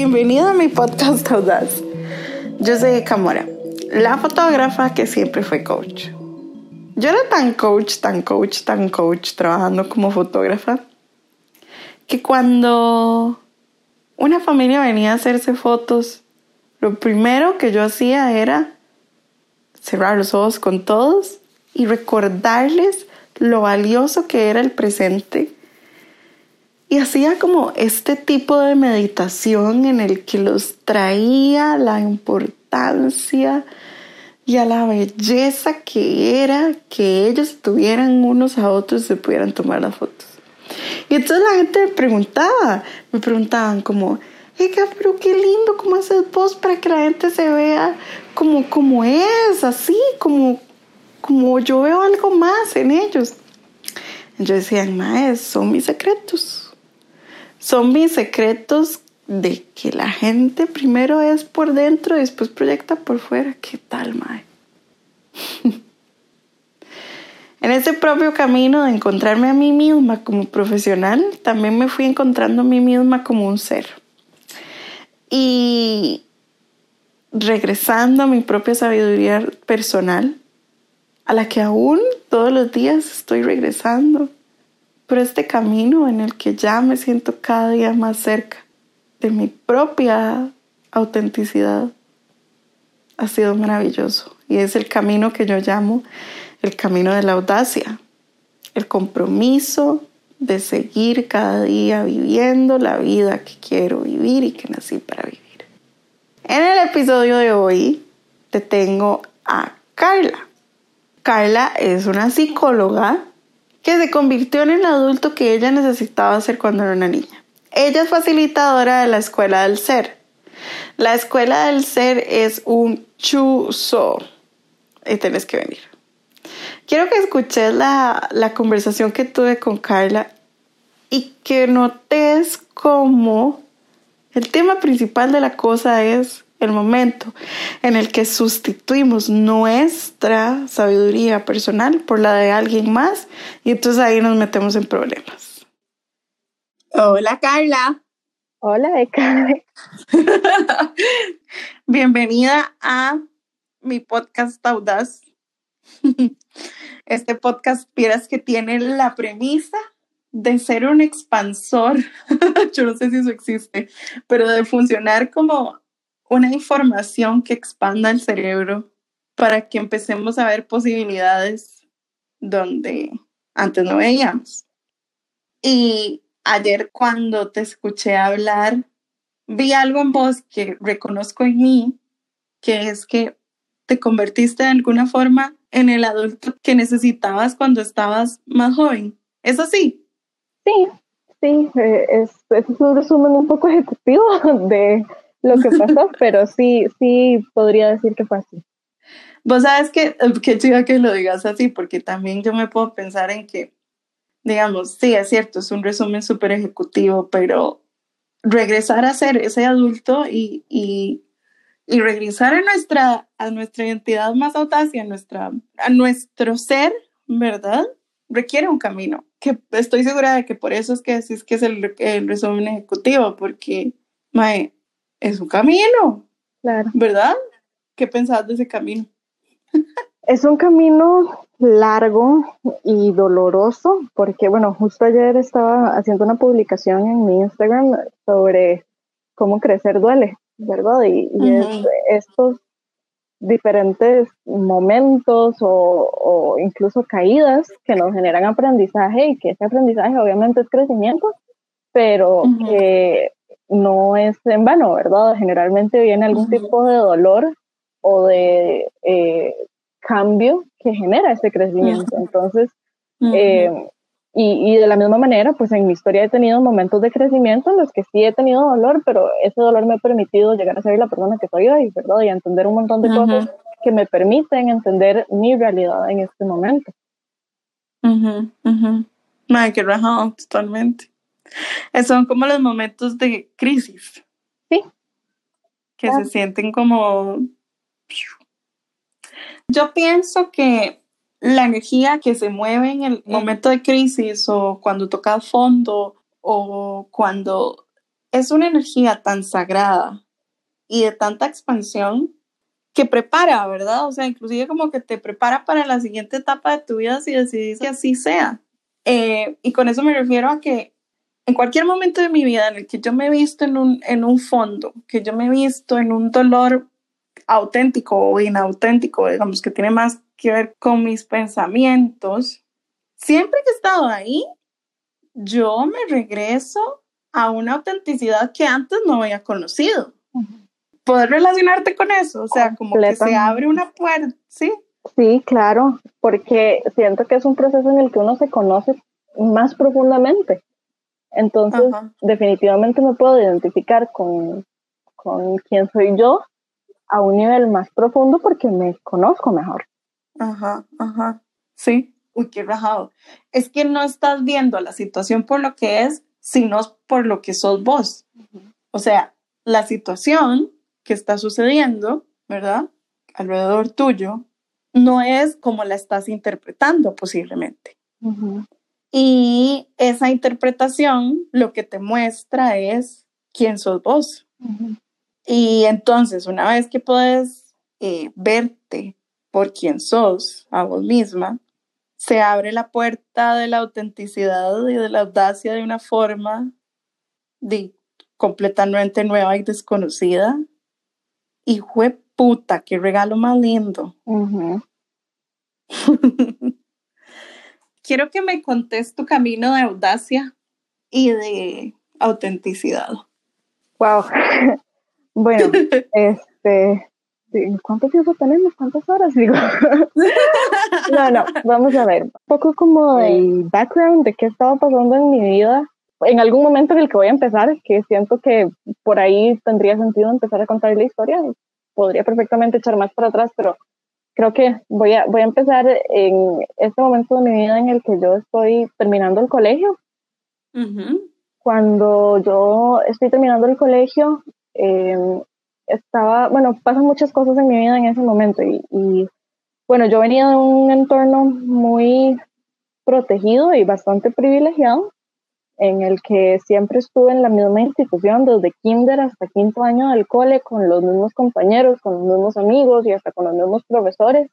Bienvenida a mi podcast audaz. Yo soy Camora, la fotógrafa que siempre fue coach. Yo era tan coach trabajando como fotógrafa que cuando una familia venía a hacerse fotos, lo primero que yo hacía era cerrar los ojos con todos y recordarles lo valioso que era el presente. Y hacía como este tipo de meditación en el que los traía la importancia y a la belleza que era que ellos estuvieran unos a otros y se pudieran tomar las fotos. Y entonces la gente me preguntaban como, pero qué lindo, ¿cómo haces vos para que la gente se vea como es, así, como yo veo algo más en ellos? Y yo decía, maes, son mis secretos. Son mis secretos de que la gente primero es por dentro y después proyecta por fuera. ¿Qué tal, mae? En ese propio camino de encontrarme a mí misma como profesional, también me fui encontrando a mí misma como un ser. Y regresando a mi propia sabiduría personal, a la que aún todos los días estoy regresando. Por este camino en el que ya me siento cada día más cerca de mi propia autenticidad ha sido maravilloso. Y es el camino que yo llamo el camino de la audacia, el compromiso de seguir cada día viviendo la vida que quiero vivir y que nací para vivir. En el episodio de hoy te tengo a Carla. Carla es una psicóloga que se convirtió en el adulto que ella necesitaba ser cuando era una niña. Ella es facilitadora de la Escuela del Ser. La Escuela del Ser es un chuzo. Y tenés que venir. Quiero que escuches la conversación que tuve con Carla y que notes cómo el tema principal de la cosa es el momento en el que sustituimos nuestra sabiduría personal por la de alguien más y entonces ahí nos metemos en problemas. Hola, Carla. Hola, Carla. Bienvenida a mi podcast audaz. Este podcast, vieras que tiene la premisa de ser un expansor. Yo no sé si eso existe, pero de funcionar como una información que expanda el cerebro para que empecemos a ver posibilidades donde antes no veíamos. Y ayer cuando te escuché hablar, vi algo en vos que reconozco en mí, que es que te convertiste de alguna forma en el adulto que necesitabas cuando estabas más joven. ¿Es así? Sí. Es un resumen un poco ejecutivo de lo que pasó, pero sí podría decir que fue así. Vos sabes que, qué chido que lo digas así, porque también yo me puedo pensar en que, digamos, sí, es cierto, es un resumen súper ejecutivo, pero regresar a ser ese adulto y regresar a nuestra identidad más audaz y a nuestro ser, ¿verdad? Requiere un camino, que estoy segura de que por eso es que decís que es el resumen ejecutivo, porque, mae, es un camino, claro, ¿verdad? ¿Qué pensás de ese camino? Es un camino largo y doloroso porque, bueno, justo ayer estaba haciendo una publicación en mi Instagram sobre cómo crecer duele, ¿verdad? Y uh-huh. Estos diferentes momentos o incluso caídas que nos generan aprendizaje y que ese aprendizaje obviamente es crecimiento, pero uh-huh. que no es en vano, ¿verdad? Generalmente viene algún uh-huh. tipo de dolor o de cambio que genera ese crecimiento. Uh-huh. Entonces, uh-huh. Y de la misma manera, pues en mi historia he tenido momentos de crecimiento en los que sí he tenido dolor, pero ese dolor me ha permitido llegar a ser la persona que soy hoy, ¿verdad? Y entender un montón de uh-huh. cosas que me permiten entender mi realidad en este momento. Uh-huh. Uh-huh. Ay, qué rajado, totalmente. Son como los momentos de crisis. Sí. Que claro. Se sienten como... Yo pienso que la energía que se mueve en el momento de crisis o cuando tocas fondo o cuando es una energía tan sagrada y de tanta expansión que prepara, ¿verdad? O sea, inclusive como que te prepara para la siguiente etapa de tu vida si decidís que así sea. Y con eso me refiero a que en cualquier momento de mi vida en el que yo me he visto en un fondo, que yo me he visto en un dolor auténtico o inauténtico, digamos, que tiene más que ver con mis pensamientos, siempre que he estado ahí, yo me regreso a una autenticidad que antes no había conocido. Poder relacionarte con eso, o sea, como que se abre una puerta, ¿sí? Sí, claro, porque siento que es un proceso en el que uno se conoce más profundamente. Entonces, definitivamente me puedo identificar con quién soy yo a un nivel más profundo porque me conozco mejor. Ajá, sí. Uy, qué rajado. Es que no estás viendo la situación por lo que es, sino por lo que sos vos. O sea, la situación que está sucediendo, ¿verdad?, alrededor tuyo, no es como la estás interpretando posiblemente. Y esa interpretación lo que te muestra es quién sos vos. Y entonces, una vez que puedes verte por quién sos, a vos misma, se abre la puerta de la autenticidad y de la audacia de una forma completamente nueva y desconocida. Y jueputa, qué regalo más lindo. Quiero que me contes tu camino de audacia y de autenticidad. Wow. Bueno, ¿cuánto tiempo tenemos? ¿Cuántas horas? Digo. No, vamos a ver. Un poco como el background de qué estaba pasando en mi vida. En algún momento en el que voy a empezar, que siento que por ahí tendría sentido empezar a contar la historia. Podría perfectamente echar más para atrás, pero creo que voy a empezar en este momento de mi vida en el que yo estoy terminando el colegio. Cuando yo estoy terminando el colegio, pasan muchas cosas en mi vida en ese momento y bueno, yo venía de un entorno muy protegido y bastante privilegiado en el que siempre estuve en la misma institución desde kinder hasta quinto año del cole con los mismos compañeros, con los mismos amigos y hasta con los mismos profesores.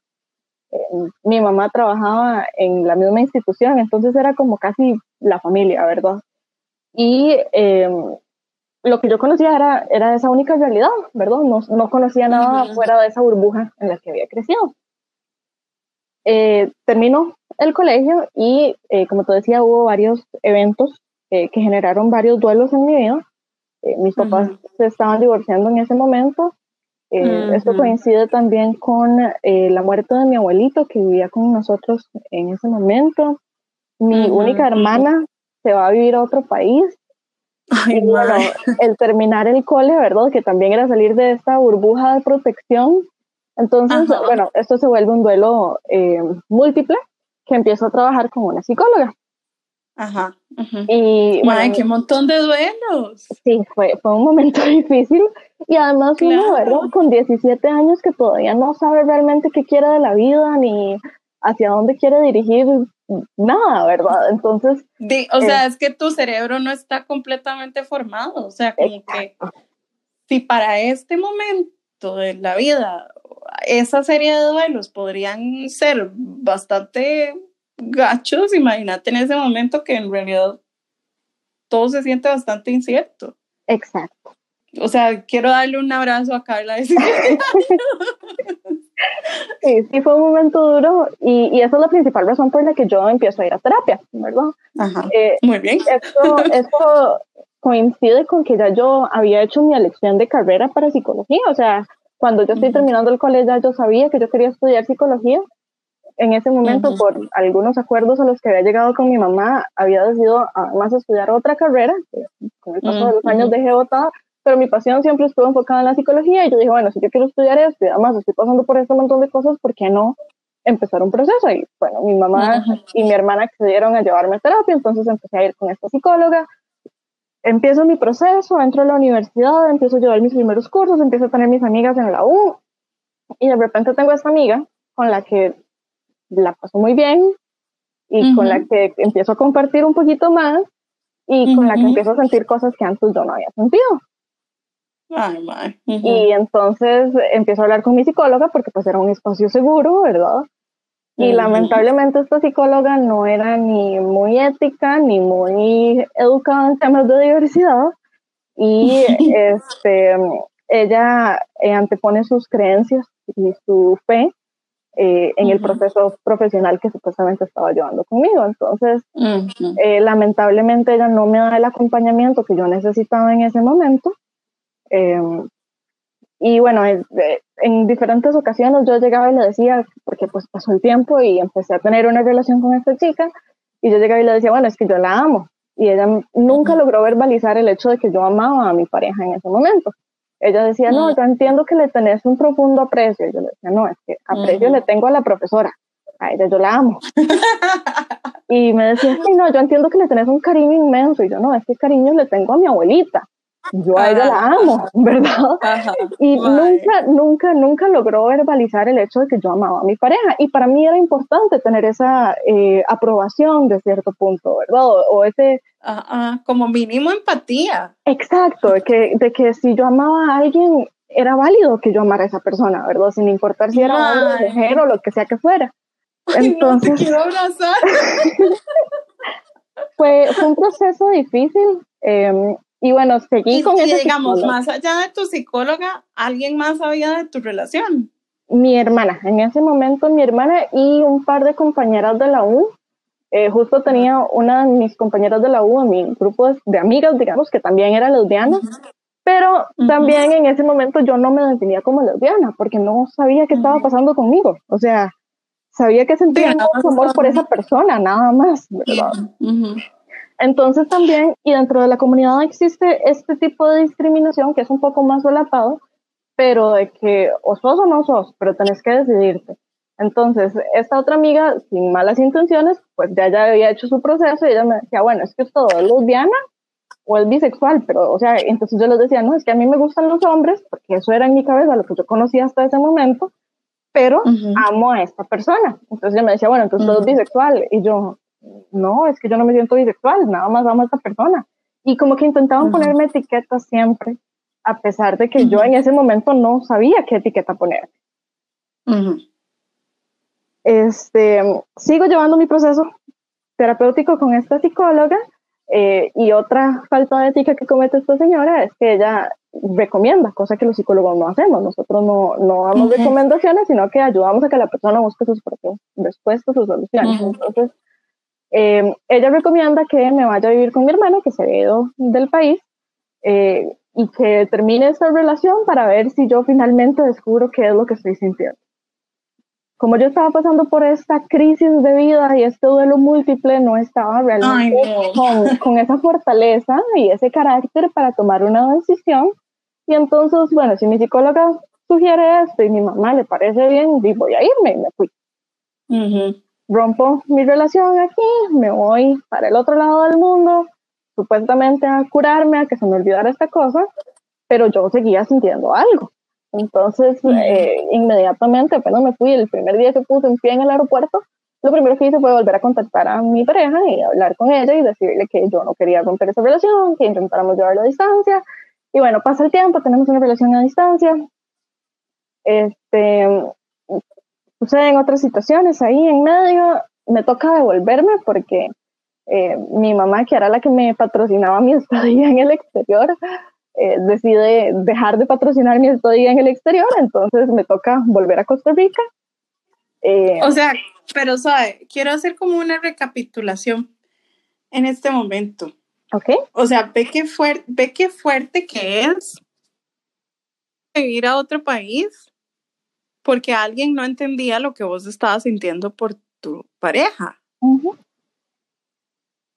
Mi mamá trabajaba en la misma institución, entonces era como casi la familia, ¿verdad? Y lo que yo conocía era esa única realidad, ¿verdad? No conocía nada fuera de esa burbuja en la que había crecido. Terminó el colegio y, como te decía, hubo varios eventos que generaron varios duelos en mi vida. Mis papás se estaban divorciando en ese momento. Esto coincide también con la muerte de mi abuelito, que vivía con nosotros en ese momento. Mi única hermana se va a vivir a otro país. Ay, bueno, el terminar el cole, ¿verdad?, que también era salir de esta burbuja de protección. Entonces, bueno, esto se vuelve un duelo múltiple, que empiezo a trabajar con una psicóloga. Y bueno, ¡ay, qué montón de duelos! Sí, fue un momento difícil. Y además, claro, uno, ¿verdad?, con 17 años que todavía no sabe realmente qué quiere de la vida, ni hacia dónde quiere dirigir nada, ¿verdad? Entonces... o sea, es que tu cerebro no está completamente formado, o sea, como que si para este momento de la vida esa serie de duelos podrían ser bastante gachos, imagínate en ese momento que en realidad todo se siente bastante incierto. Exacto. O sea, quiero darle un abrazo a Carla. Sí, fue un momento duro y esa es la principal razón por la que yo empiezo a ir a terapia, ¿verdad? Muy bien. Esto coincide con que ya yo había hecho mi elección de carrera para psicología, o sea, cuando yo estoy terminando el colegio yo sabía que yo quería estudiar psicología. En ese momento, por algunos acuerdos a los que había llegado con mi mamá, había decidido además estudiar otra carrera, que con el paso de los años dejé botada, pero mi pasión siempre estuvo enfocada en la psicología y yo dije, bueno, si yo quiero estudiar esto y además estoy pasando por este montón de cosas, ¿por qué no empezar un proceso? Y bueno, mi mamá y mi hermana accedieron a llevarme a terapia, entonces empecé a ir con esta psicóloga, empiezo mi proceso, entro a la universidad, empiezo a llevar mis primeros cursos, empiezo a tener mis amigas en la U y de repente tengo a esta amiga con la que la paso muy bien y con la que empiezo a compartir un poquito más y con la que empiezo a sentir cosas que antes yo no había sentido. Ay, man. Y entonces empiezo a hablar con mi psicóloga porque pues era un espacio seguro, ¿verdad? Y lamentablemente esta psicóloga no era ni muy ética, ni muy educada en temas de diversidad. Y ella antepone sus creencias y su fe en el proceso profesional que supuestamente estaba llevando conmigo. Entonces, lamentablemente ella no me da el acompañamiento que yo necesitaba en ese momento. Y bueno, en diferentes ocasiones yo llegaba y le decía, porque pues pasó el tiempo y empecé a tener una relación con esta chica, y yo llegaba y le decía, bueno, es que yo la amo. Y ella nunca logró verbalizar el hecho de que yo amaba a mi pareja en ese momento. Ella decía, no, yo entiendo que le tenés un profundo aprecio. Yo le decía, no, es que aprecio le tengo a la profesora. A ella yo la amo. Y me decía, sí, no, yo entiendo que le tenés un cariño inmenso. Y yo, no, es que cariño le tengo a mi abuelita. Yo a ella la amo, ¿verdad? Y nunca logró verbalizar el hecho de que yo amaba a mi pareja. Y para mí era importante tener esa aprobación de cierto punto, ¿verdad? O ese... como mínimo empatía. Exacto, de que si yo amaba a alguien, era válido que yo amara a esa persona, ¿verdad? Sin importar si era hombre, mujer o lo que sea que fuera. Ay, entonces, no te quiero abrazar. fue un proceso difícil, y bueno, seguí con eso. Y digamos, psicóloga. Más allá de tu psicóloga, ¿alguien más sabía de tu relación? Mi hermana, en ese momento mi hermana y un par de compañeras de la U. Justo tenía una de mis compañeras de la U, en mi grupo de amigas, digamos, que también era lesbiana. Pero también en ese momento yo no me definía como lesbiana, porque no sabía qué estaba pasando conmigo. O sea, sabía que sentía amor por esa persona, nada más, ¿verdad? Entonces también, y dentro de la comunidad existe este tipo de discriminación que es un poco más solapado, pero de que o sos o no sos, pero tenés que decidirte. Entonces, esta otra amiga, sin malas intenciones, pues ya había hecho su proceso y ella me decía, bueno, es que usted es lesbiana o es bisexual, pero, o sea, entonces yo les decía, no, es que a mí me gustan los hombres, porque eso era en mi cabeza, lo que yo conocía hasta ese momento, pero amo a esta persona. Entonces ella me decía, bueno, entonces usted es bisexual, y yo... no, es que yo no me siento bisexual, nada más amo a esta persona. Y como que intentaban ponerme etiquetas siempre, a pesar de que yo en ese momento no sabía qué etiqueta poner. Sigo llevando mi proceso terapéutico con esta psicóloga, y otra falta de ética que comete esta señora es que ella recomienda, cosa que los psicólogos no hacemos. Nosotros no damos recomendaciones, sino que ayudamos a que la persona busque sus propias respuestas, sus soluciones. Entonces, ella recomienda que me vaya a vivir con mi hermano, que se ha ido del país, y que termine esta relación para ver si yo finalmente descubro qué es lo que estoy sintiendo. Como yo estaba pasando por esta crisis de vida y este duelo múltiple, no estaba realmente con esa fortaleza y ese carácter para tomar una decisión. Y entonces, bueno, si mi psicóloga sugiere esto y mi mamá le parece bien, voy a irme, y me fui. Rompo mi relación aquí, me voy para el otro lado del mundo, supuestamente a curarme, a que se me olvidara esta cosa, pero yo seguía sintiendo algo. Entonces, inmediatamente, apenas me fui, el primer día que puse un pie en el aeropuerto, lo primero que hice fue volver a contactar a mi pareja y hablar con ella y decirle que yo no quería romper esa relación, que intentáramos llevarla a distancia. Y bueno, pasa el tiempo, tenemos una relación a distancia. Suceden otras situaciones ahí en medio, me toca devolverme porque mi mamá, que era la que me patrocinaba mi estadía en el exterior, decide dejar de patrocinar mi estadía en el exterior, entonces me toca volver a Costa Rica. O sea, pero sabe, quiero hacer como una recapitulación en este momento. ¿Okay? O sea, ve qué fuerte que es ir a otro país porque alguien no entendía lo que vos estabas sintiendo por tu pareja.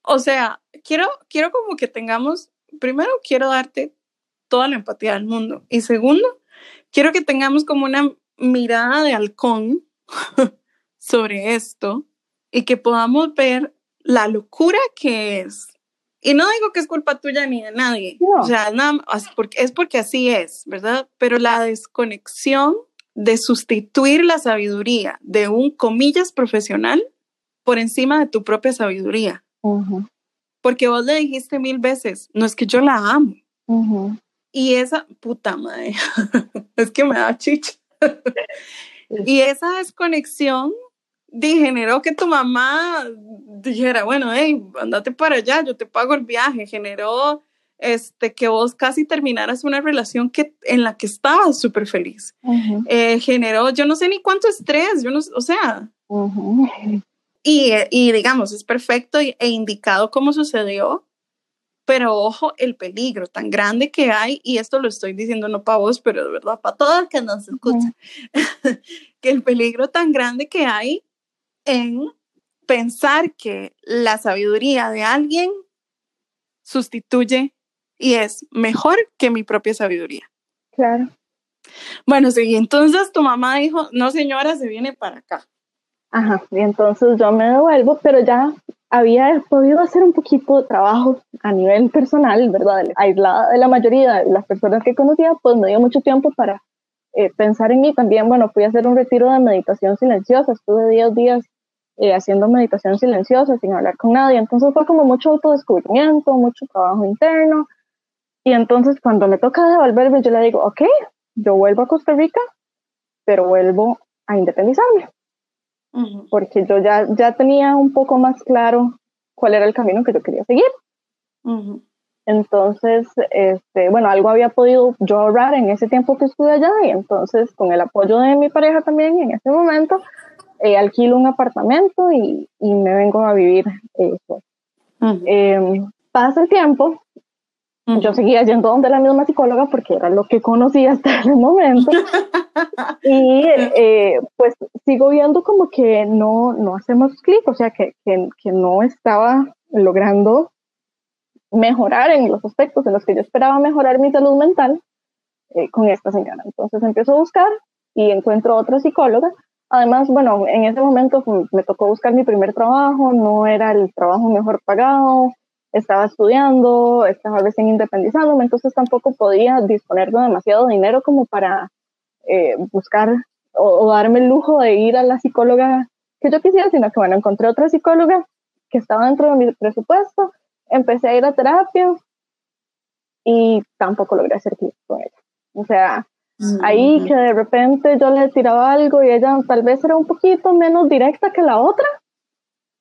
O sea, quiero como que tengamos, primero quiero darte toda la empatía del mundo, y segundo, quiero que tengamos como una mirada de halcón sobre esto, y que podamos ver la locura que es. Y no digo que es culpa tuya ni de nadie, o sea, es porque así es, ¿verdad? Pero la desconexión de sustituir la sabiduría de un, comillas, profesional por encima de tu propia sabiduría. Porque vos le dijiste 1000 veces, no es que yo la amo. Uh-huh. Y esa, puta madre, es que me da chicha. Y esa desconexión generó que tu mamá dijera, bueno, hey, andate para allá, yo te pago el viaje. Generó que vos casi terminaras una relación en la que estabas súper feliz. Uh-huh. Generó, yo no sé ni cuánto estrés, Uh-huh. Y digamos, es perfecto e indicado cómo sucedió, pero ojo, el peligro tan grande que hay, y esto lo estoy diciendo no para vos, pero de verdad para todos los que nos escuchan, uh-huh. Que el peligro tan grande que hay en pensar que la sabiduría de alguien sustituye y es mejor que mi propia sabiduría. Claro. Bueno, sí, entonces tu mamá dijo, no señora, se viene para acá. Ajá, y entonces yo me devuelvo, pero ya había podido hacer un poquito de trabajo a nivel personal, ¿verdad? Aislada de la mayoría de las personas que conocía, pues me dio mucho tiempo para pensar en mí también. Bueno, fui a hacer un retiro de meditación silenciosa, estuve 10 días haciendo meditación silenciosa sin hablar con nadie, entonces fue como mucho autodescubrimiento, mucho trabajo interno, y entonces cuando me toca devolverme, yo le digo, ok, yo vuelvo a Costa Rica, pero vuelvo a independizarme. Porque yo ya tenía un poco más claro cuál era el camino que yo quería seguir. Uh-huh. Entonces, bueno, algo había podido yo ahorrar en ese tiempo que estuve allá, y entonces con el apoyo de mi pareja también en ese momento, alquilo un apartamento y me vengo a vivir eso. Uh-huh. Pasa el tiempo, uh-huh. Yo seguía yendo donde la misma psicóloga porque era lo que conocía hasta ese momento. Y pues sigo viendo como que no hacemos clic, o sea que no estaba logrando mejorar en los aspectos en los que yo esperaba mejorar mi salud mental con esta señora. Entonces empiezo a buscar y encuentro otra psicóloga. Además, bueno, en ese momento me tocó buscar mi primer trabajo, no era el trabajo mejor pagado, estaba estudiando, estaba recién independizándome, entonces tampoco podía disponer de demasiado dinero como para buscar o darme el lujo de ir a la psicóloga que yo quisiera, sino que bueno, encontré otra psicóloga que estaba dentro de mi presupuesto, empecé a ir a terapia y tampoco logré hacer clic con ella. O sea, ahí que de repente yo le tiraba algo y ella tal vez era un poquito menos directa que la otra,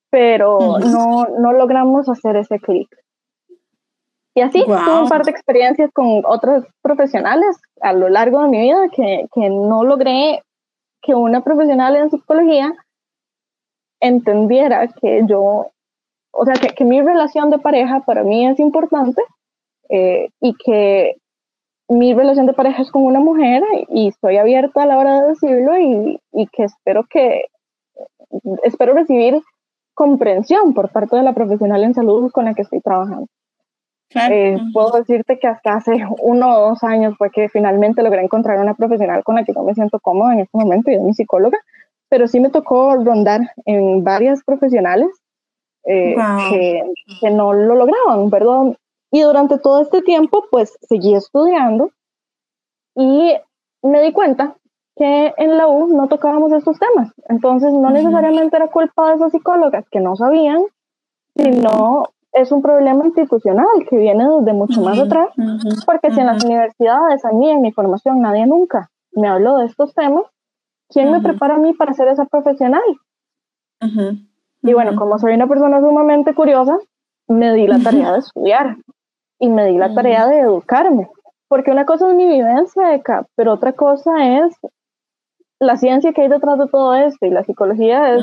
pero no logramos hacer ese clic. Y así tuve un par de experiencias con otros profesionales a lo largo de mi vida que no logré que una profesional en psicología entendiera que yo, o sea, que mi relación de pareja para mí es importante y que mi relación de pareja es con una mujer y estoy abierta a la hora de decirlo y que espero recibir comprensión por parte de la profesional en salud con la que estoy trabajando. Claro. Puedo decirte que hasta hace 1 o 2 años fue que finalmente logré encontrar una profesional con la que yo me siento cómoda en este momento, y es mi psicóloga, pero sí me tocó rondar en varias profesionales que no lo lograban, ¿verdad? Y durante todo este tiempo pues seguí estudiando y me di cuenta que en la U no tocábamos estos temas, entonces no necesariamente era culpa de esas psicólogas que no sabían, sino es un problema institucional que viene desde mucho más atrás, porque si en las universidades, a mí en mi formación, nadie nunca me habló de estos temas, ¿quién me prepara a mí para ser esa profesional? Y bueno, como soy una persona sumamente curiosa, me di la tarea de estudiar y me di la tarea de educarme, porque una cosa es mi vivencia de acá, pero otra cosa es la ciencia que hay detrás de todo esto, y la psicología es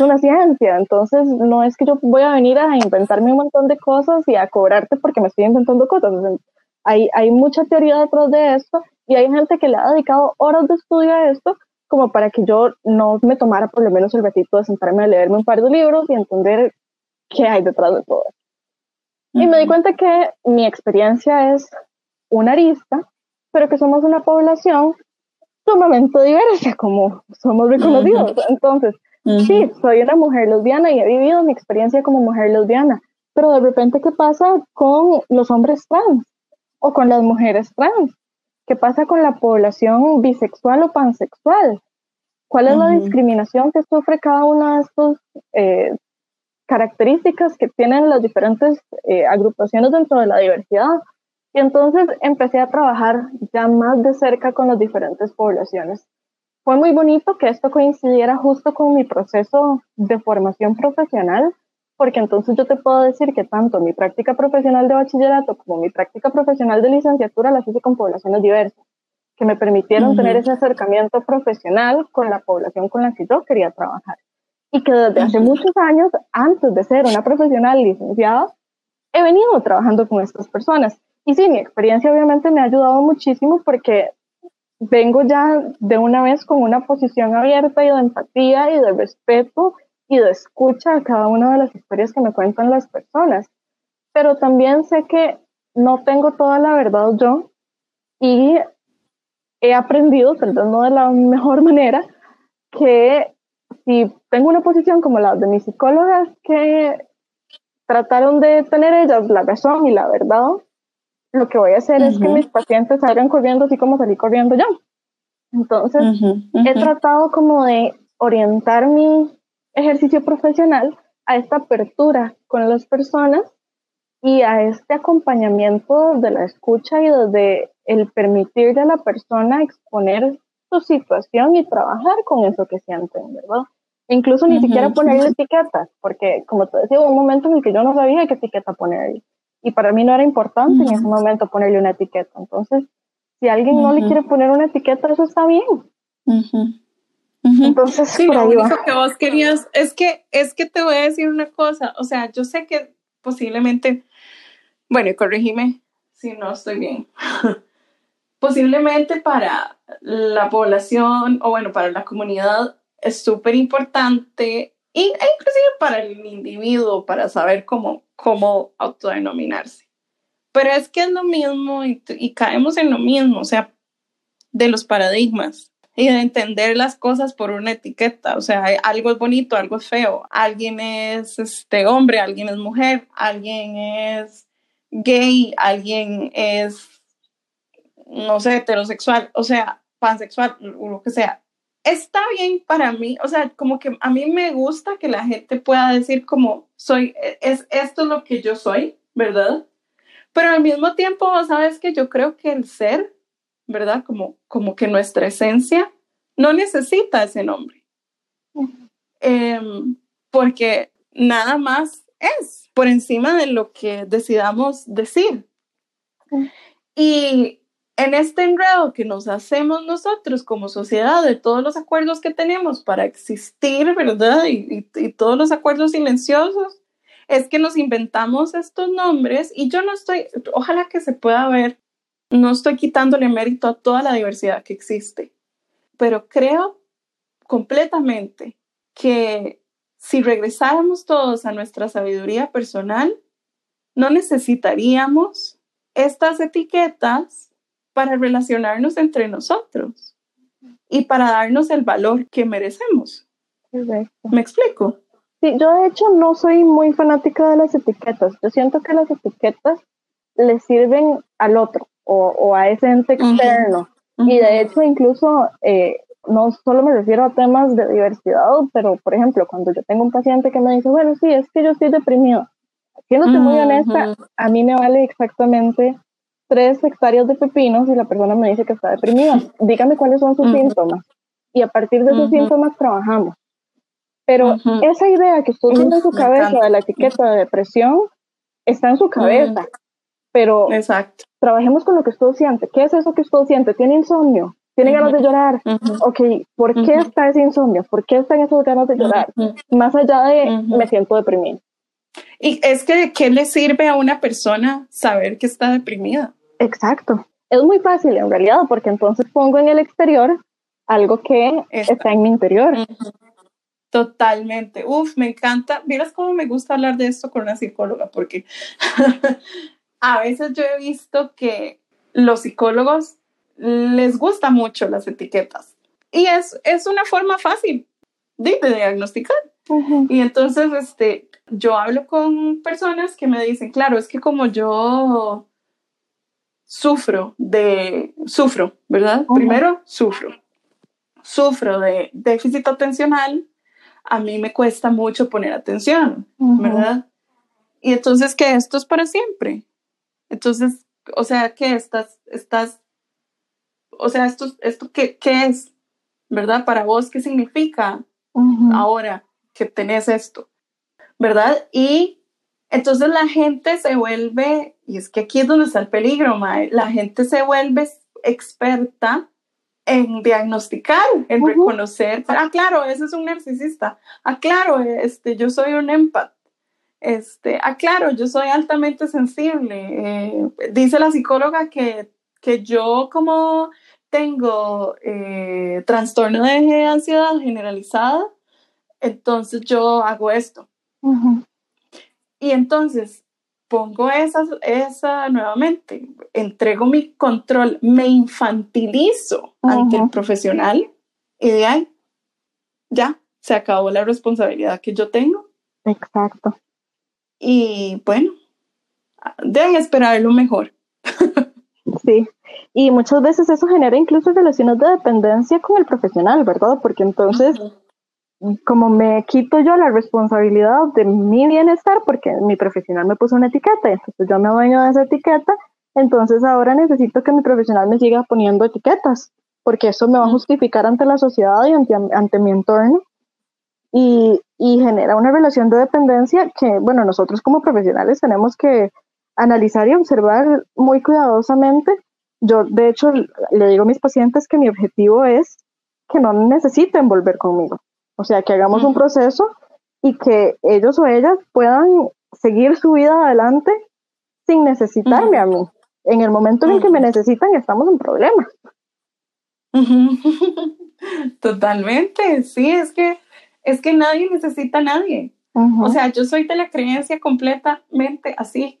una ciencia, entonces no es que yo voy a venir a inventarme un montón de cosas y a cobrarte porque me estoy inventando cosas. O sea, hay mucha teoría detrás de esto y hay gente que le ha dedicado horas de estudio a esto como para que yo no me tomara por lo menos el ratito de sentarme a leerme un par de libros y entender qué hay detrás de todo esto. Y me di cuenta que mi experiencia es una arista, pero que somos una población sumamente diversa, como somos reconocidos. Entonces, sí, soy una mujer lesbiana y he vivido mi experiencia como mujer lesbiana, pero de repente, ¿qué pasa con los hombres trans? ¿O con las mujeres trans? ¿Qué pasa con la población bisexual o pansexual? ¿Cuál es la discriminación que sufre cada uno de estos características que tienen las diferentes agrupaciones dentro de la diversidad. Y entonces empecé a trabajar ya más de cerca con las diferentes poblaciones. Fue muy bonito que esto coincidiera justo con mi proceso de formación profesional, porque entonces yo te puedo decir que tanto mi práctica profesional de bachillerato como mi práctica profesional de licenciatura las hice con poblaciones diversas, que me permitieron tener ese acercamiento profesional con la población con la que yo quería trabajar. Y que desde hace muchos años, antes de ser una profesional licenciada, he venido trabajando con estas personas. Y sí, mi experiencia obviamente me ha ayudado muchísimo porque vengo ya de una vez con una posición abierta y de empatía y de respeto y de escucha a cada una de las historias que me cuentan las personas. Pero también sé que no tengo toda la verdad yo y he aprendido, tal vez no de la mejor manera, que si tengo una posición como la de mis psicólogas que trataron de tener ellas la razón y la verdad, lo que voy a hacer es que mis pacientes salgan corriendo así como salí corriendo yo. Entonces, he tratado como de orientar mi ejercicio profesional a esta apertura con las personas y a este acompañamiento desde la escucha y desde el permitirle a la persona exponer su situación y trabajar con eso que sienten, ¿verdad? Incluso ni siquiera ponerle etiquetas, porque como te decía, hubo un momento en el que yo no sabía qué etiqueta ponerle. Y para mí no era importante en ese momento ponerle una etiqueta. Entonces, si alguien no le quiere poner una etiqueta, eso está bien. Entonces, sí, por ahí lo único que vos querías es que te voy a decir una cosa. O sea, yo sé que posiblemente, bueno, corrígime si no estoy bien. Posiblemente para la población, o bueno, para la comunidad es súper importante, e inclusive para el individuo, para saber cómo autodenominarse. Pero es que es lo mismo y caemos en lo mismo, o sea, de los paradigmas y de entender las cosas por una etiqueta. O sea, algo es bonito, algo es feo, alguien es hombre, alguien es mujer, alguien es gay, alguien es, no sé, heterosexual, o sea, pansexual, o lo que sea. Está bien para mí, o sea, como que a mí me gusta que la gente pueda decir como soy, esto es lo que yo soy, ¿verdad? Pero al mismo tiempo, ¿sabes qué? Yo creo que el ser, ¿verdad? Como que nuestra esencia no necesita ese nombre. Porque nada más es por encima de lo que decidamos decir. Y en este enredo que nos hacemos nosotros como sociedad de todos los acuerdos que tenemos para existir, ¿verdad? Y todos los acuerdos silenciosos, es que nos inventamos estos nombres y yo no estoy, ojalá que se pueda ver, no estoy quitándole mérito a toda la diversidad que existe, pero creo completamente que si regresáramos todos a nuestra sabiduría personal, no necesitaríamos estas etiquetas para relacionarnos entre nosotros y para darnos el valor que merecemos. Perfecto. ¿Me explico? Sí, yo de hecho no soy muy fanática de las etiquetas. Yo siento que las etiquetas le sirven al otro o a ese ente externo. Y de hecho incluso, no solo me refiero a temas de diversidad, pero por ejemplo, cuando yo tengo un paciente que me dice, bueno, sí, es que yo estoy deprimido. Siéndote muy honesta, a mí me vale exactamente 3 hectáreas de pepinos y la persona me dice que está deprimida. Dígame cuáles son sus síntomas. Y a partir de esos síntomas trabajamos. Pero esa idea que usted tiene en su cabeza de la etiqueta de depresión está en su cabeza. Pero exacto. Trabajemos con lo que usted siente. ¿Qué es eso que usted siente? ¿Tiene insomnio? ¿Tiene ganas de llorar? Ok, ¿por qué está ese insomnio? ¿Por qué están esas ganas de llorar? Más allá de me siento deprimido. Y es que ¿de qué le sirve a una persona saber que está deprimida? Exacto. Es muy fácil en realidad porque entonces pongo en el exterior algo que está en mi interior. Totalmente. Uf, me encanta. Miras cómo me gusta hablar de esto con una psicóloga porque a veces yo he visto que los psicólogos les gustan mucho las etiquetas y es una forma fácil de diagnosticar. Y entonces yo hablo con personas que me dicen, claro, es que como yo sufro, ¿verdad? Primero, sufro de déficit atencional, a mí me cuesta mucho poner atención, uh-huh. ¿verdad? Y entonces, ¿qué? Esto es para siempre. Entonces, o sea, ¿qué? ¿Esto qué es? ¿Verdad? Para vos, ¿qué significa uh-huh. ahora que tenés esto? ¿Verdad? Y entonces la gente se vuelve, y es que aquí es donde está el peligro, mae, la gente se vuelve experta en diagnosticar, en uh-huh. reconocer, ah, claro, ese es un narcisista, ah, claro, yo soy un empath, ah, claro, yo soy altamente sensible, dice la psicóloga que yo como tengo trastorno de ansiedad generalizada, entonces yo hago esto. Uh-huh. Y entonces pongo esa nuevamente, entrego mi control, me infantilizo uh-huh. ante el profesional y de ahí ya se acabó la responsabilidad que yo tengo. Exacto. Y bueno, deben esperar lo mejor. Sí, y muchas veces eso genera incluso relaciones de dependencia con el profesional, ¿verdad? Porque entonces... Uh-huh. como me quito yo la responsabilidad de mi bienestar porque mi profesional me puso una etiqueta, entonces yo me dueño de esa etiqueta, entonces ahora necesito que mi profesional me siga poniendo etiquetas, porque eso me va a justificar ante la sociedad y ante mi entorno, y genera una relación de dependencia que, bueno, nosotros como profesionales tenemos que analizar y observar muy cuidadosamente. Yo, de hecho, le digo a mis pacientes que mi objetivo es que no necesiten volver conmigo. O sea, que hagamos uh-huh. un proceso y que ellos o ellas puedan seguir su vida adelante sin necesitarme uh-huh. a mí. En el momento uh-huh. en el que me necesitan, estamos en problemas. Uh-huh. Totalmente, sí, es que nadie necesita a nadie. Uh-huh. O sea, yo soy de la creencia completamente así,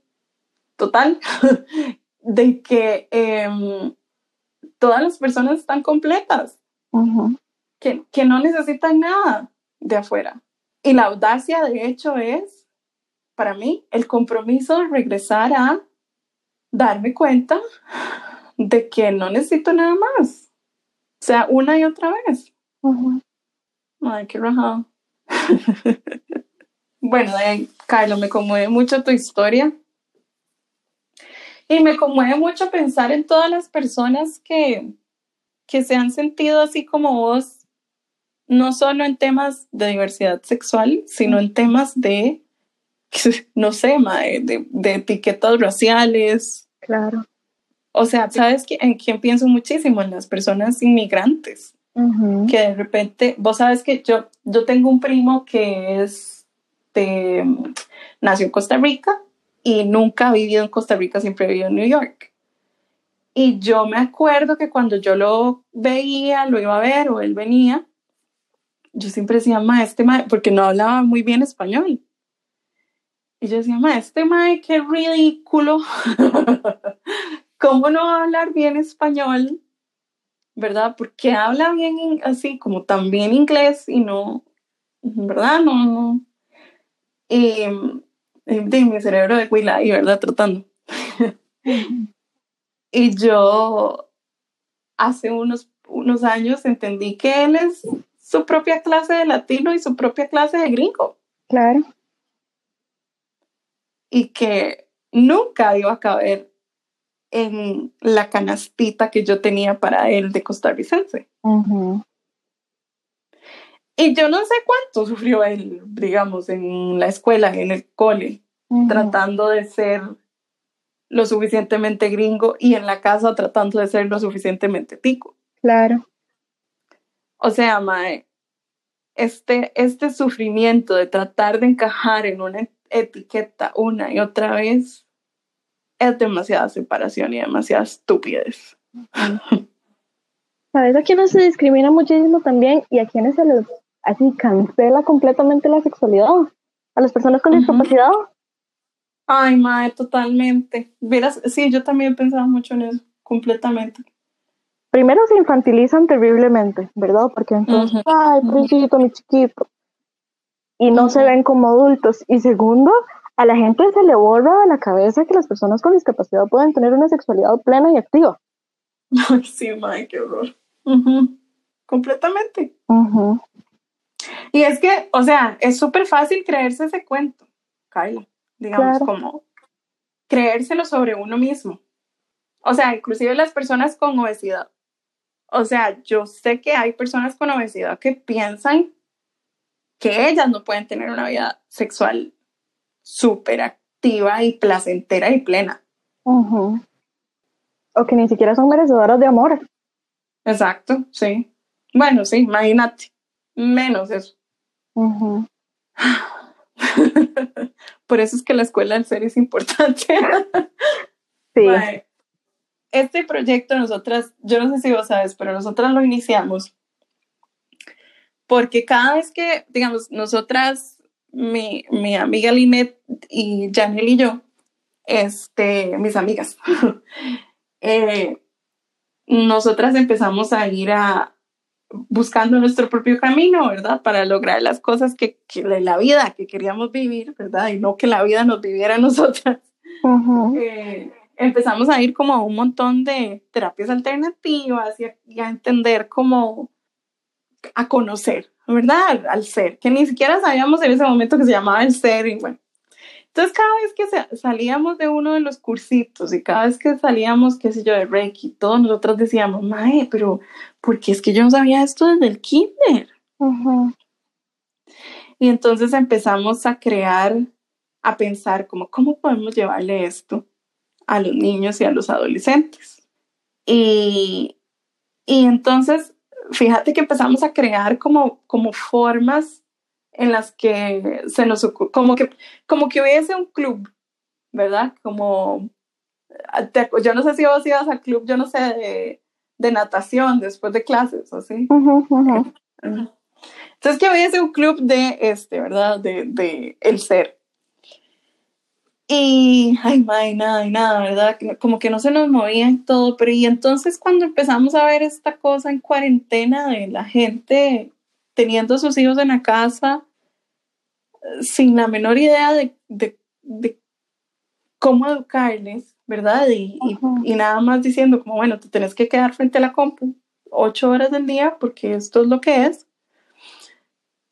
total, de que todas las personas están completas. Uh-huh. Que no necesitan nada de afuera. Y la audacia, de hecho, es, para mí, el compromiso de regresar a darme cuenta de que no necesito nada más. O sea, una y otra vez. Uh-huh. Ay, qué rajado. Bueno, Carlos, me conmueve mucho tu historia. Y me conmueve mucho pensar en todas las personas que se han sentido así como vos, no solo en temas de diversidad sexual, sino en temas de, no sé, de etiquetas raciales. Claro. O sea, ¿sabes en quién pienso muchísimo? En las personas inmigrantes. Uh-huh. Que de repente, vos sabes que yo tengo un primo que nació en Costa Rica y nunca ha vivido en Costa Rica, siempre ha vivido en New York. Y yo me acuerdo que cuando yo lo veía, lo iba a ver o él venía, yo siempre decía, porque no hablaba muy bien español. Y yo decía, qué ridículo. ¿Cómo no va a hablar bien español? ¿Verdad? Porque habla bien así, como tan bien inglés y no, ¿verdad? No. Y mi cerebro de huila ahí, ¿verdad? Tratando. Y yo hace unos años entendí que él es su propia clase de latino y su propia clase de gringo. Claro. Y que nunca iba a caber en la canastita que yo tenía para él de costarricense. Uh-huh. Y yo no sé cuánto sufrió él, digamos, en la escuela, en el cole, uh-huh. tratando de ser lo suficientemente gringo y en la casa tratando de ser lo suficientemente tico. Claro. O sea, mae, este sufrimiento de tratar de encajar en una etiqueta una y otra vez es demasiada separación y demasiada estupidez. ¿Sabes a quiénes se discrimina muchísimo también y a quiénes se les así cancela completamente la sexualidad? A las personas con uh-huh. discapacidad. Ay, mae, totalmente. Verás, sí, yo también pensaba mucho en eso, completamente. Primero se infantilizan terriblemente, ¿verdad? Porque entonces, uh-huh. ay, pobrecito, mi chiquito. Y no uh-huh. se ven como adultos. Y segundo, a la gente se le borra de la cabeza que las personas con discapacidad pueden tener una sexualidad plena y activa. Ay, sí, mae, qué horror. Uh-huh. Completamente. Uh-huh. Y es que, o sea, es súper fácil creerse ese cuento, Carla, digamos, claro, como creérselo sobre uno mismo. O sea, inclusive las personas con obesidad. O sea, yo sé que hay personas con obesidad que piensan que ellas no pueden tener una vida sexual súper activa y placentera y plena. Uh-huh. O que ni siquiera son merecedoras de amor. Exacto, sí. Bueno, sí, imagínate. Menos eso. Uh-huh. Por eso es que la escuela del ser es importante. Sí. Bueno, este proyecto nosotras, yo no sé si vos sabes, pero nosotras lo iniciamos porque cada vez que, digamos, nosotras, mi amiga Linette y Janel y yo, mis amigas, nosotras empezamos a ir buscando nuestro propio camino, ¿verdad? Para lograr las cosas que la vida que queríamos vivir, ¿verdad? Y no que la vida nos viviera a nosotras. Uh-huh. Empezamos a ir como a un montón de terapias alternativas y a entender como a conocer, ¿verdad? Al ser, que ni siquiera sabíamos en ese momento que se llamaba el ser. Y bueno, entonces cada vez que salíamos de uno de los cursitos y cada vez que salíamos, qué sé yo, de Reiki, todos nosotros decíamos, mae, pero ¿por qué es que yo no sabía esto desde el kinder? Uh-huh. Y entonces empezamos a crear, a pensar como, ¿cómo podemos llevarle esto a los niños y a los adolescentes? Y entonces, fíjate que empezamos a crear como formas en las que se nos ocurre, como que hubiese un club, ¿verdad? Como, yo no sé si vos ibas al club, yo no sé, de natación después de clases, ¿o sí? Uh-huh, uh-huh. Entonces que hubiese un club de ¿verdad? De el ser. Y, ay, mae, nada, ¿verdad? Como que no se nos movía en todo, pero y entonces cuando empezamos a ver esta cosa en cuarentena de la gente teniendo sus hijos en la casa sin la menor idea de cómo educarles, ¿verdad? Y nada más diciendo como, bueno, te tenés que quedar frente a la compu 8 horas del día porque esto es lo que es.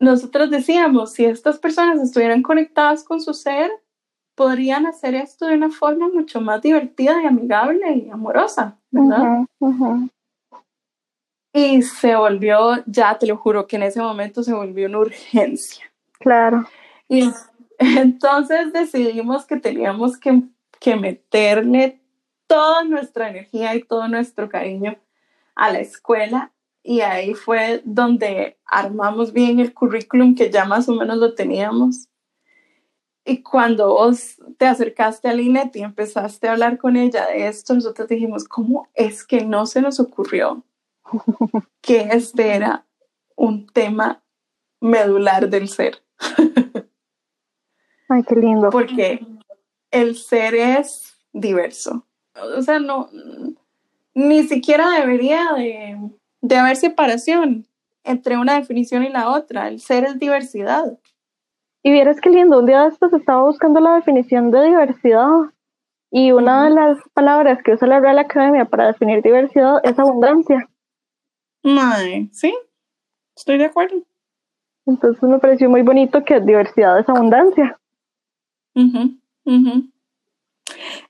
Nosotros decíamos, si estas personas estuvieran conectadas con su ser, podrían hacer esto de una forma mucho más divertida y amigable y amorosa, ¿verdad? Uh-huh, uh-huh. Y se volvió, ya te lo juro, que en ese momento se volvió una urgencia. Claro. Y entonces decidimos que teníamos que meterle toda nuestra energía y todo nuestro cariño a la escuela. Y ahí fue donde armamos bien el currículum, que ya más o menos lo teníamos. Y cuando vos te acercaste a Linette y empezaste a hablar con ella de esto, nosotros dijimos, ¿cómo es que no se nos ocurrió que este era un tema medular del ser? Ay, qué lindo. Porque el ser es diverso. O sea, no, ni siquiera debería de haber separación entre una definición y la otra. El ser es diversidad. Y vieras qué lindo, un día de estos estaba buscando la definición de diversidad y una de las palabras que usa la Real Academia para definir diversidad es abundancia. Mae, sí, estoy de acuerdo. Entonces me pareció muy bonito que diversidad es abundancia. Uh-huh, uh-huh.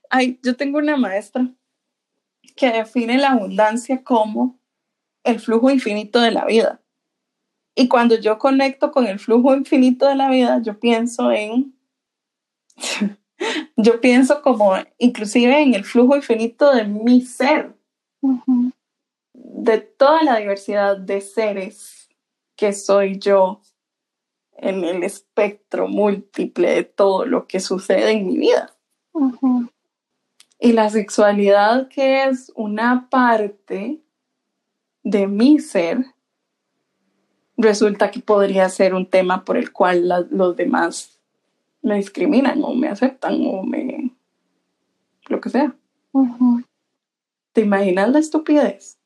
Ay, yo tengo una maestra que define la abundancia como el flujo infinito de la vida. Y cuando yo conecto con el flujo infinito de la vida, yo pienso como inclusive en el flujo infinito de mi ser, uh-huh, de toda la diversidad de seres que soy yo en el espectro múltiple de todo lo que sucede en mi vida. Uh-huh. Y la sexualidad, que es una parte de mi ser, resulta que podría ser un tema por el cual los demás me discriminan o me aceptan o me... lo que sea. Uh-huh. ¿Te imaginas la estupidez?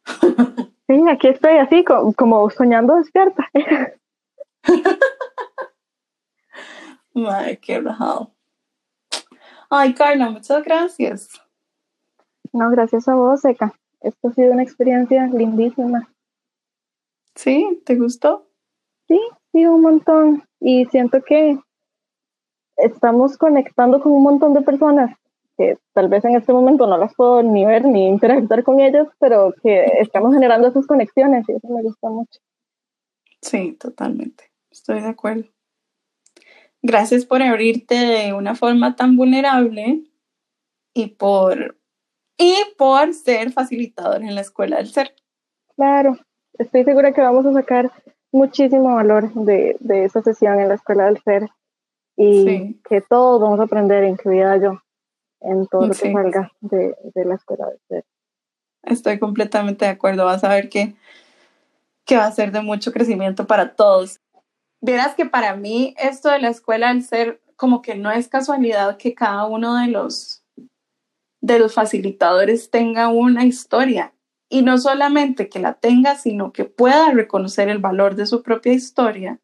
Sí, aquí estoy así, como soñando despierta. Ay, qué rajado. Ay, Carla, muchas gracias. No, gracias a vos, Eka. Esto ha sido una experiencia lindísima. ¿Sí? ¿Te gustó? Sí, Sí, un montón. Y siento que estamos conectando con un montón de personas que tal vez en este momento no las puedo ni ver ni interactuar con ellas, pero que estamos generando esas conexiones y eso me gusta mucho. Sí, totalmente. Estoy de acuerdo. Gracias por abrirte de una forma tan vulnerable y por ser facilitador en la Escuela del Ser. Claro, estoy segura que vamos a sacar muchísimo valor de esa sesión en la Escuela del Ser y sí, que todos vamos a aprender, incluida yo, en todo lo que sí salga de la Escuela del Ser. Estoy completamente de acuerdo. Vas a ver que va a ser de mucho crecimiento para todos. Verás que para mí esto de la Escuela del Ser como que no es casualidad que cada uno de los facilitadores tenga una historia, y no solamente que la tenga, sino que pueda reconocer el valor de su propia historia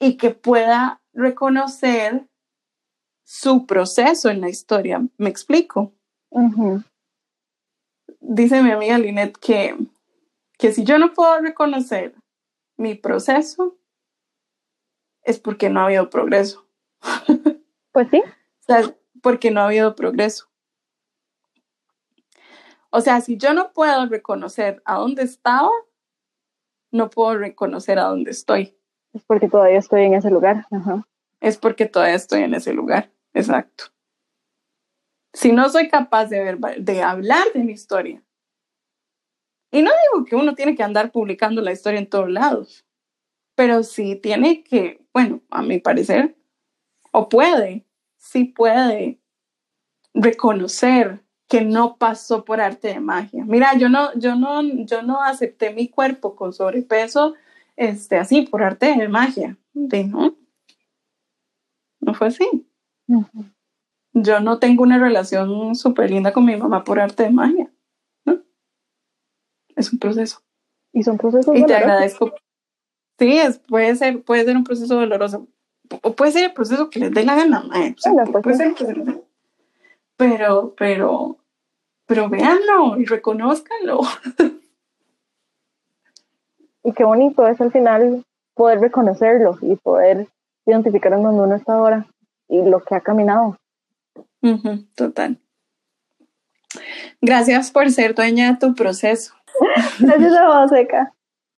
y que pueda reconocer su proceso en la historia. ¿Me explico? Uh-huh. Dice mi amiga Linette que si yo no puedo reconocer mi proceso es porque no ha habido progreso. Pues sí. O sea, porque no ha habido progreso. O sea, si yo no puedo reconocer a dónde estaba, no puedo reconocer a dónde estoy. Es porque todavía estoy en ese lugar. Ajá. Es porque todavía estoy en ese lugar. Exacto. Si no soy capaz de hablar de mi historia. Y no digo que uno tiene que andar publicando la historia en todos lados, pero sí tiene que, bueno, a mi parecer, sí puede reconocer que no pasó por arte de magia. Mira, yo no acepté mi cuerpo con sobrepeso, así, por arte de magia. No fue así. Uh-huh. Yo no tengo una relación súper linda con mi mamá por arte de magia, ¿no? Es un proceso. Y son procesos dolorosos. Y te agradezco. Sí, puede ser un proceso doloroso. O puede ser el proceso que les dé la gana. O sea, bueno, puede ser que se... Pero véanlo y reconózcanlo. Y qué bonito es al final poder reconocerlo y poder identificar en donde uno está ahora y lo que ha caminado. Uh-huh, total. Gracias por ser dueña de tu proceso. Gracias a vos, Eka.